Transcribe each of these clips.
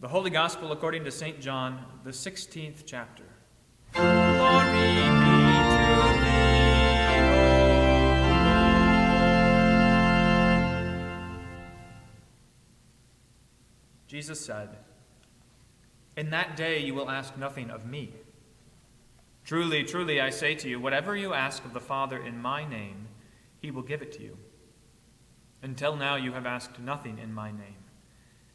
The Holy Gospel according to St. John, the 16th chapter. Glory be to thee, O Lord. Jesus said, "In that day you will ask nothing of me. Truly, truly, I say to you, whatever you ask of the Father in my name, he will give it to you. Until now you have asked nothing in my name.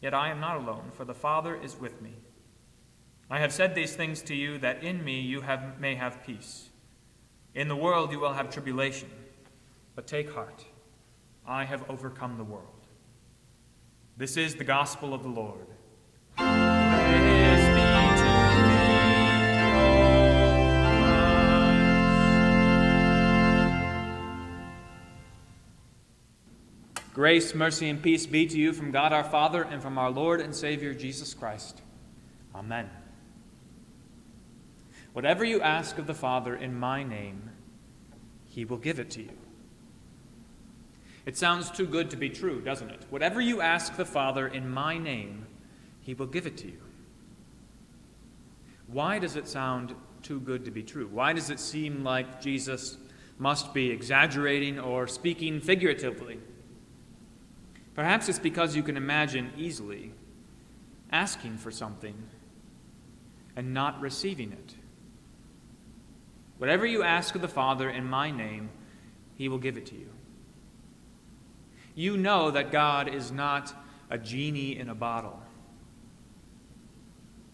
Yet I am not alone, for the Father is with me. I have said these things to you, that in me you may have peace. In the world you will have tribulation, but take heart, I have overcome the world." This is the gospel of the Lord. Praise be to thee, O Christ. Grace, mercy, and peace be to you from God our Father and from our Lord and Savior Jesus Christ. Amen. Whatever you ask of the Father in my name, he will give it to you. It sounds too good to be true, doesn't it? Whatever you ask the Father in my name, he will give it to you. Why does it sound too good to be true? Why does it seem like Jesus must be exaggerating or speaking figuratively? Perhaps it's because you can imagine easily asking for something and not receiving it. Whatever you ask of the Father in my name, he will give it to you. You know that God is not a genie in a bottle.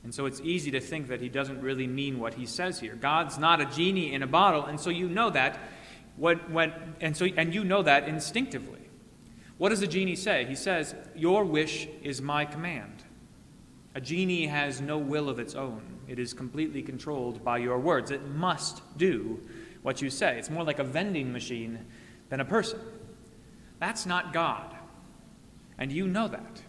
And so it's easy to think that he doesn't really mean what he says here. God's not a genie in a bottle, and so you know that you know that instinctively. What does a genie say? He says, "Your wish is my command." A genie has no will of its own. It is completely controlled by your words. It must do what you say. It's more like a vending machine than a person. That's not God. And you know that.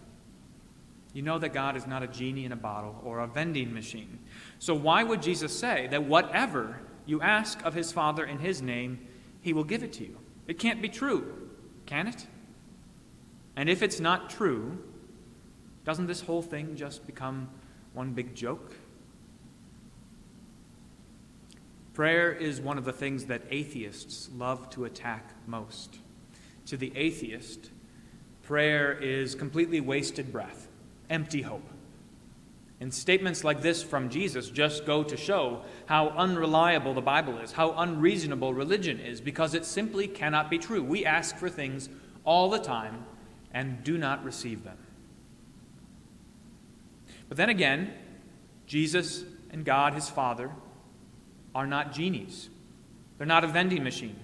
You know that God is not a genie in a bottle or a vending machine. So why would Jesus say that whatever you ask of his Father in his name, he will give it to you? It can't be true, can it? And if it's not true, doesn't this whole thing just become one big joke? Prayer is one of the things that atheists love to attack most. To the atheist, prayer is completely wasted breath, empty hope. And statements like this from Jesus just go to show how unreliable the Bible is, how unreasonable religion is, because it simply cannot be true. We ask for things all the time and do not receive them. But then again, Jesus and God, his Father, are not genies. They're not a vending machine.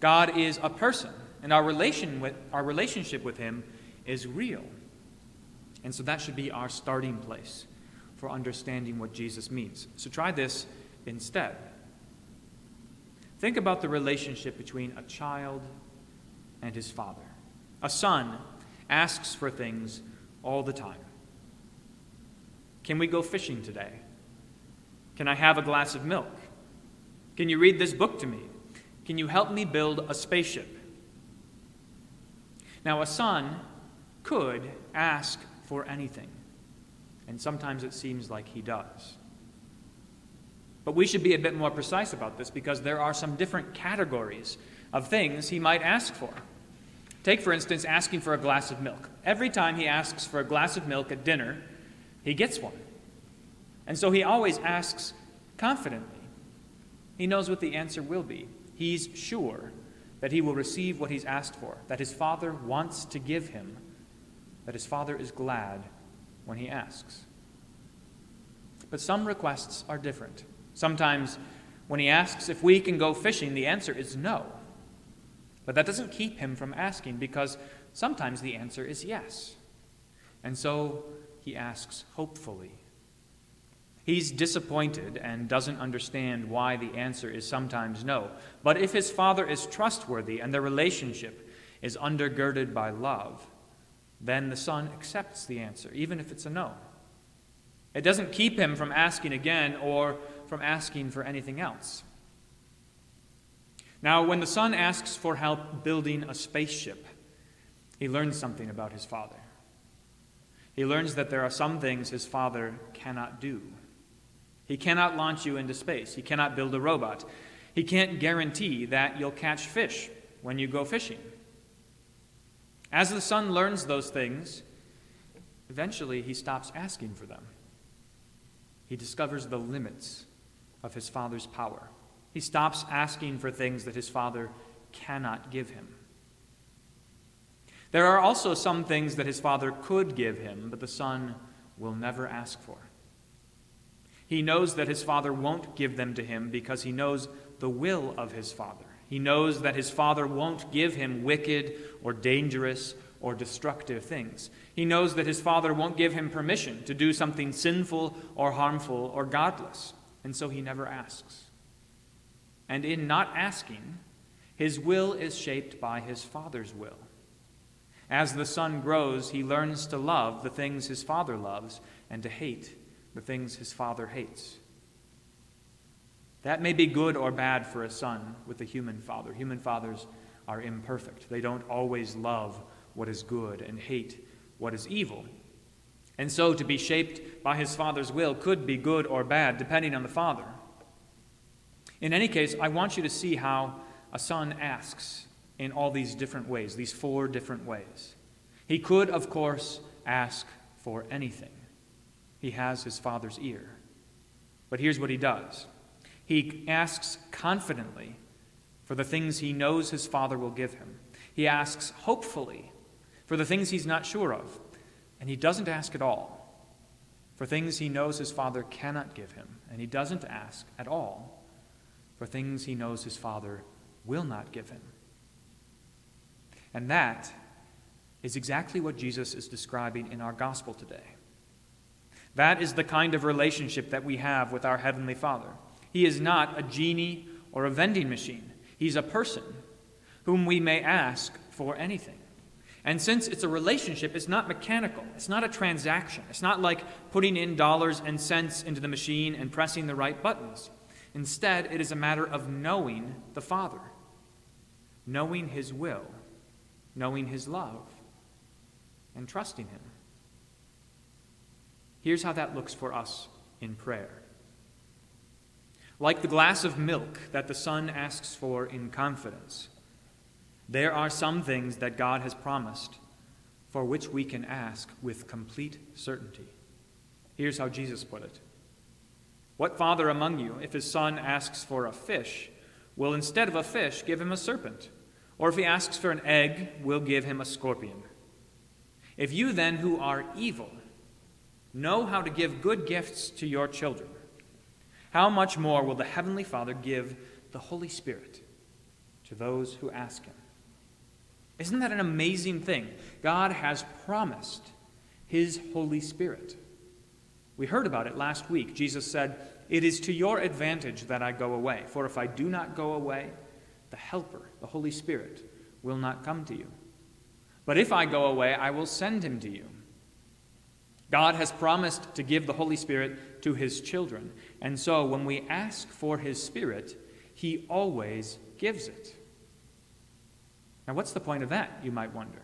God is a person, and our relationship with him is real. And so that should be our starting place for understanding what Jesus means. So try this instead. Think about the relationship between a child and his father. A son asks for things all the time. Can we go fishing today? Can I have a glass of milk? Can you read this book to me? Can you help me build a spaceship? Now, a son could ask for anything, and sometimes it seems like he does. But we should be a bit more precise about this, because there are some different categories of things he might ask for. Take, for instance, asking for a glass of milk. Every time he asks for a glass of milk at dinner, He gets one. And so he always asks confidently. He knows what the answer will be. He's sure that he will receive what he's asked for, that his Father wants to give him, that his Father is glad when he asks. But some requests are different. Sometimes when he asks if we can go fishing, the answer is no. But that doesn't keep him from asking, because sometimes the answer is yes. And so he asks hopefully. He's disappointed and doesn't understand why the answer is sometimes no. But if his Father is trustworthy and their relationship is undergirded by love, then the Son accepts the answer, even if it's a no. It doesn't keep him from asking again or from asking for anything else. Now, when the Son asks for help building a spaceship, he learns something about his Father. He learns that there are some things his Father cannot do. He cannot launch you into space. He cannot build a robot. He can't guarantee that you'll catch fish when you go fishing. As the Son learns those things, eventually he stops asking for them. He discovers the limits of his Father's power. He stops asking for things that his Father cannot give him. There are also some things that his Father could give him, but the Son will never ask for. He knows that his Father won't give them to him because he knows the will of his Father. He knows that his Father won't give him wicked or dangerous or destructive things. He knows that his Father won't give him permission to do something sinful or harmful or godless, and so he never asks. And in not asking, his will is shaped by his Father's will. As the Son grows, he learns to love the things his Father loves and to hate the things his Father hates. That may be good or bad for a son with a human father. Human fathers are imperfect. They don't always love what is good and hate what is evil. And so to be shaped by his Father's will could be good or bad, depending on the father. In any case, I want you to see how a son asks in all these different ways, these four different ways. He could, of course, ask for anything. He has his Father's ear. But here's what he does. He asks confidently for the things he knows his Father will give him. He asks hopefully for the things he's not sure of. And he doesn't ask at all for things he knows his Father cannot give him. And he doesn't ask at all for things he knows his Father will not give him. And that is exactly what Jesus is describing in our gospel today. That is the kind of relationship that we have with our Heavenly Father. He is not a genie or a vending machine. He's a person whom we may ask for anything. And since it's a relationship, it's not mechanical. It's not a transaction. It's not like putting in dollars and cents into the machine and pressing the right buttons. Instead, it is a matter of knowing the Father, knowing His will, knowing His love, and trusting Him. Here's how that looks for us in prayer. Like the glass of milk that the Son asks for in confidence, there are some things that God has promised for which we can ask with complete certainty. Here's how Jesus put it. What father among you, if his son asks for a fish, will instead of a fish give him a serpent? Or if he asks for an egg, will give him a scorpion? If you then, who are evil, know how to give good gifts to your children, how much more will the Heavenly Father give the Holy Spirit to those who ask Him? Isn't that an amazing thing? God has promised His Holy Spirit. We heard about it last week. Jesus said, "It is to your advantage that I go away, for if I do not go away, the Helper, the Holy Spirit, will not come to you. But if I go away, I will send Him to you." God has promised to give the Holy Spirit to His children, and so when we ask for His Spirit, He always gives it. Now, what's the point of that, you might wonder?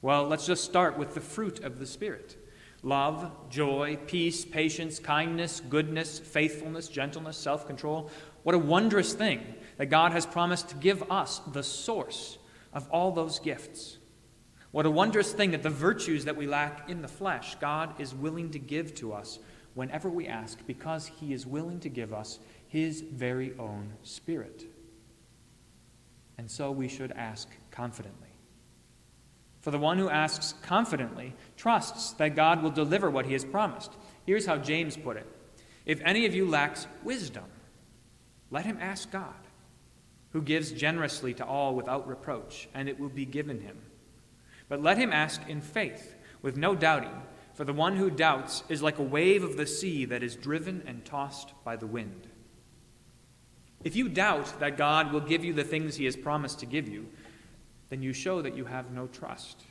Well, let's just start with the fruit of the Spirit. Love, joy, peace, patience, kindness, goodness, faithfulness, gentleness, self-control. What a wondrous thing that God has promised to give us, the source of all those gifts. What a wondrous thing that the virtues that we lack in the flesh, God is willing to give to us whenever we ask, because he is willing to give us his very own Spirit. And so we should ask confidently. For the one who asks confidently trusts that God will deliver what he has promised. Here's how James put it. If any of you lacks wisdom, let him ask God, who gives generously to all without reproach, and it will be given him. But let him ask in faith, with no doubting, for the one who doubts is like a wave of the sea that is driven and tossed by the wind. If you doubt that God will give you the things he has promised to give you, then you show that you have no trust,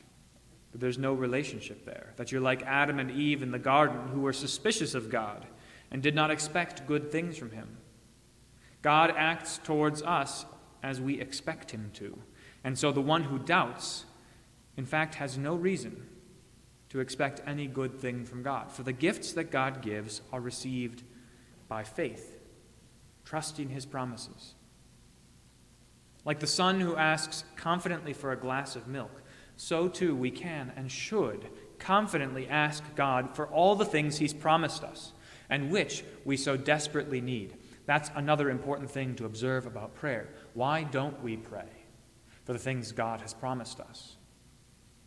that there's no relationship there, that you're like Adam and Eve in the garden who were suspicious of God and did not expect good things from him. God acts towards us as we expect him to, and so the one who doubts, in fact, has no reason to expect any good thing from God, for the gifts that God gives are received by faith, trusting his promises. Like the son who asks confidently for a glass of milk, so too we can and should confidently ask God for all the things he's promised us, and which we so desperately need. That's another important thing to observe about prayer. Why don't we pray for the things God has promised us?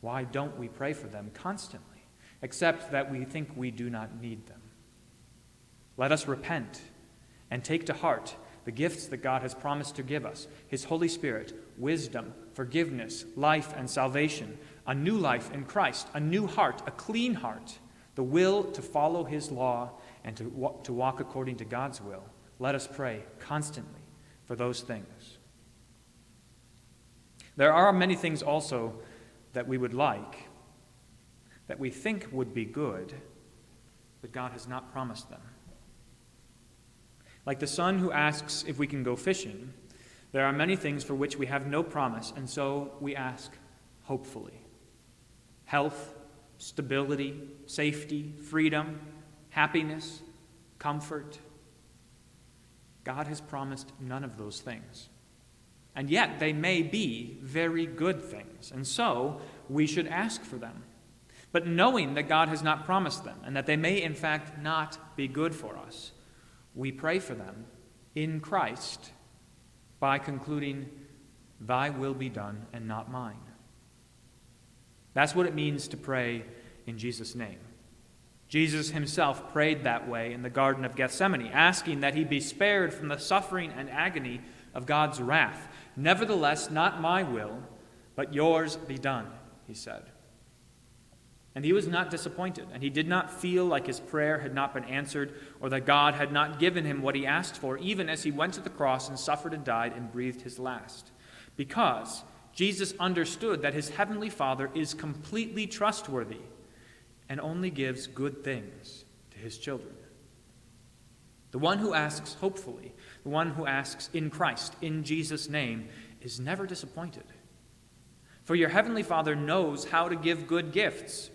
Why don't we pray for them constantly, except that we think we do not need them? Let us repent and take to heart the gifts that God has promised to give us, his Holy Spirit, wisdom, forgiveness, life and salvation, a new life in Christ, a new heart, a clean heart, the will to follow his law and to walk according to God's will. Let us pray constantly for those things. There are many things also that we would like, that we think would be good, but God has not promised them. Like the son who asks if we can go fishing, there are many things for which we have no promise, and so we ask hopefully. Health, stability, safety, freedom, happiness, comfort. God has promised none of those things. And yet they may be very good things, and so we should ask for them. But knowing that God has not promised them, and that they may in fact not be good for us, we pray for them in Christ by concluding, "Thy will be done and not mine." That's what it means to pray in Jesus' name. Jesus himself prayed that way in the Garden of Gethsemane, asking that he be spared from the suffering and agony of God's wrath. "Nevertheless, not my will, but yours be done," he said. And he was not disappointed, and he did not feel like his prayer had not been answered or that God had not given him what he asked for, even as he went to the cross and suffered and died and breathed his last. Because Jesus understood that his heavenly Father is completely trustworthy and only gives good things to his children. The one who asks hopefully, the one who asks in Christ, in Jesus' name, is never disappointed. For your heavenly Father knows how to give good gifts.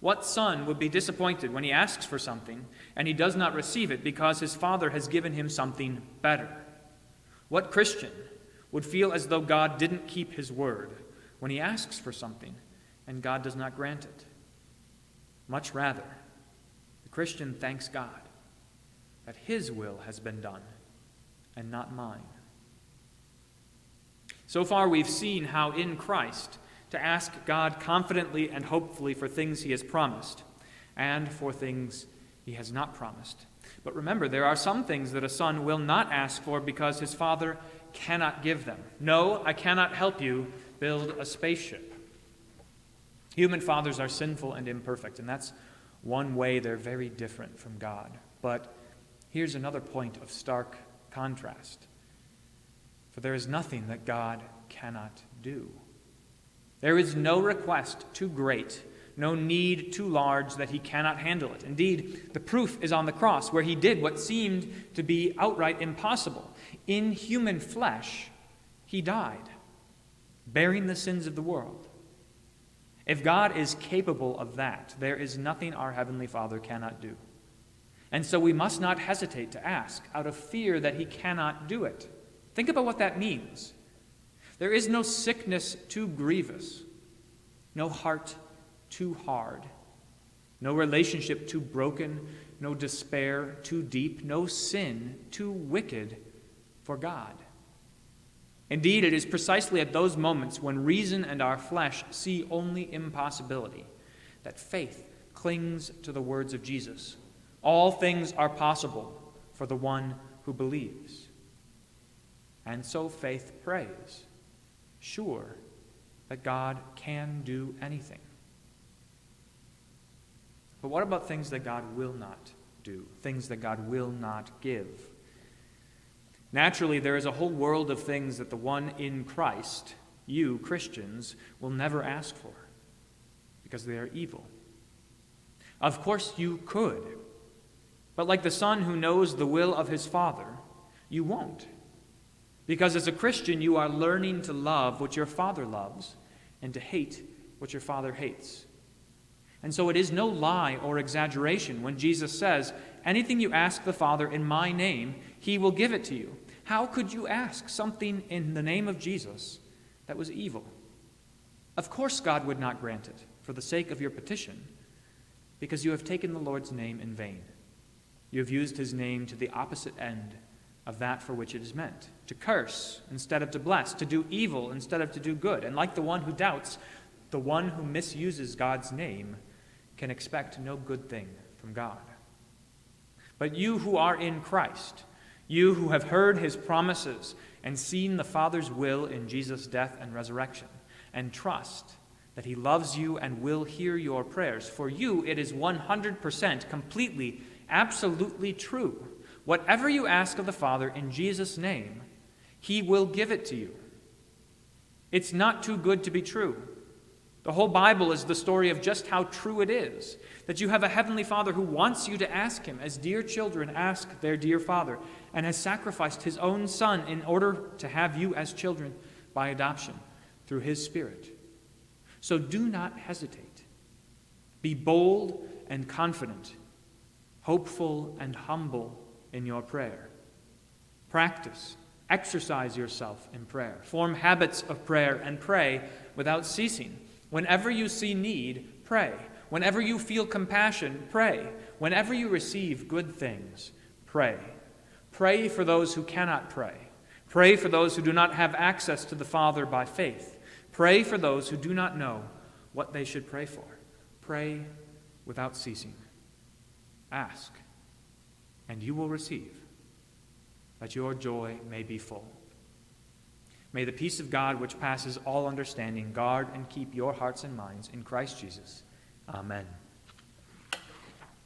What son would be disappointed when he asks for something and he does not receive it because his Father has given him something better? What Christian would feel as though God didn't keep his word when he asks for something and God does not grant it? Much rather, the Christian thanks God that his will has been done and not mine. So far we've seen how in Christ to ask God confidently and hopefully for things he has promised and for things he has not promised. But remember, there are some things that a son will not ask for because his Father cannot give them. "No, I cannot help you build a spaceship." Human fathers are sinful and imperfect, and that's one way they're very different from God. But here's another point of stark contrast. For there is nothing that God cannot do. There is no request too great, no need too large that he cannot handle it. Indeed, the proof is on the cross, where he did what seemed to be outright impossible. In human flesh, he died, bearing the sins of the world. If God is capable of that, there is nothing our heavenly Father cannot do. And so we must not hesitate to ask out of fear that he cannot do it. Think about what that means. There is no sickness too grievous no heart too hard, no relationship too broken, no despair too deep, no sin too wicked for God. Indeed, it is precisely at those moments when reason and our flesh see only impossibility that faith clings to the words of Jesus. All things are possible for the one who believes. And so faith prays, sure that God can do anything. But what about things that God will not do, things that God will not give? Naturally, there is a whole world of things that the one in Christ, you Christians, will never ask for because they are evil. Of course you could, but like the son who knows the will of his father, you won't. Because as a Christian, you are learning to love what your father loves and to hate what your father hates. And so it is no lie or exaggeration when Jesus says, anything you ask the Father in my name, he will give it to you. How could you ask something in the name of Jesus that was evil? Of course God would not grant it for the sake of your petition, because you have taken the Lord's name in vain. You have used his name to the opposite end of that for which it is meant, to curse instead of to bless, to do evil instead of to do good. And like the one who doubts, the one who misuses God's name can expect no good thing from God. But you who are in Christ, you who have heard his promises and seen the Father's will in Jesus' death and resurrection, and trust that he loves you and will hear your prayers, for you it is 100% completely, absolutely true. Whatever you ask of the Father in Jesus' name, he will give it to you. It's not too good to be true. The whole Bible is the story of just how true it is, that you have a heavenly Father who wants you to ask him, as dear children ask their dear Father, and has sacrificed his own Son in order to have you as children by adoption through his Spirit. So do not hesitate. Be bold and confident, hopeful and humble in your prayer. Practice, exercise yourself in prayer. Form habits of prayer and pray without ceasing. Whenever you see need, pray. Whenever you feel compassion, pray. Whenever you receive good things, pray. Pray for those who cannot pray. Pray for those who do not have access to the Father by faith. Pray for those who do not know what they should pray for. Pray without ceasing. Ask, and you will receive, that your joy may be full. May the peace of God, which passes all understanding, guard and keep your hearts and minds in Christ Jesus. Amen.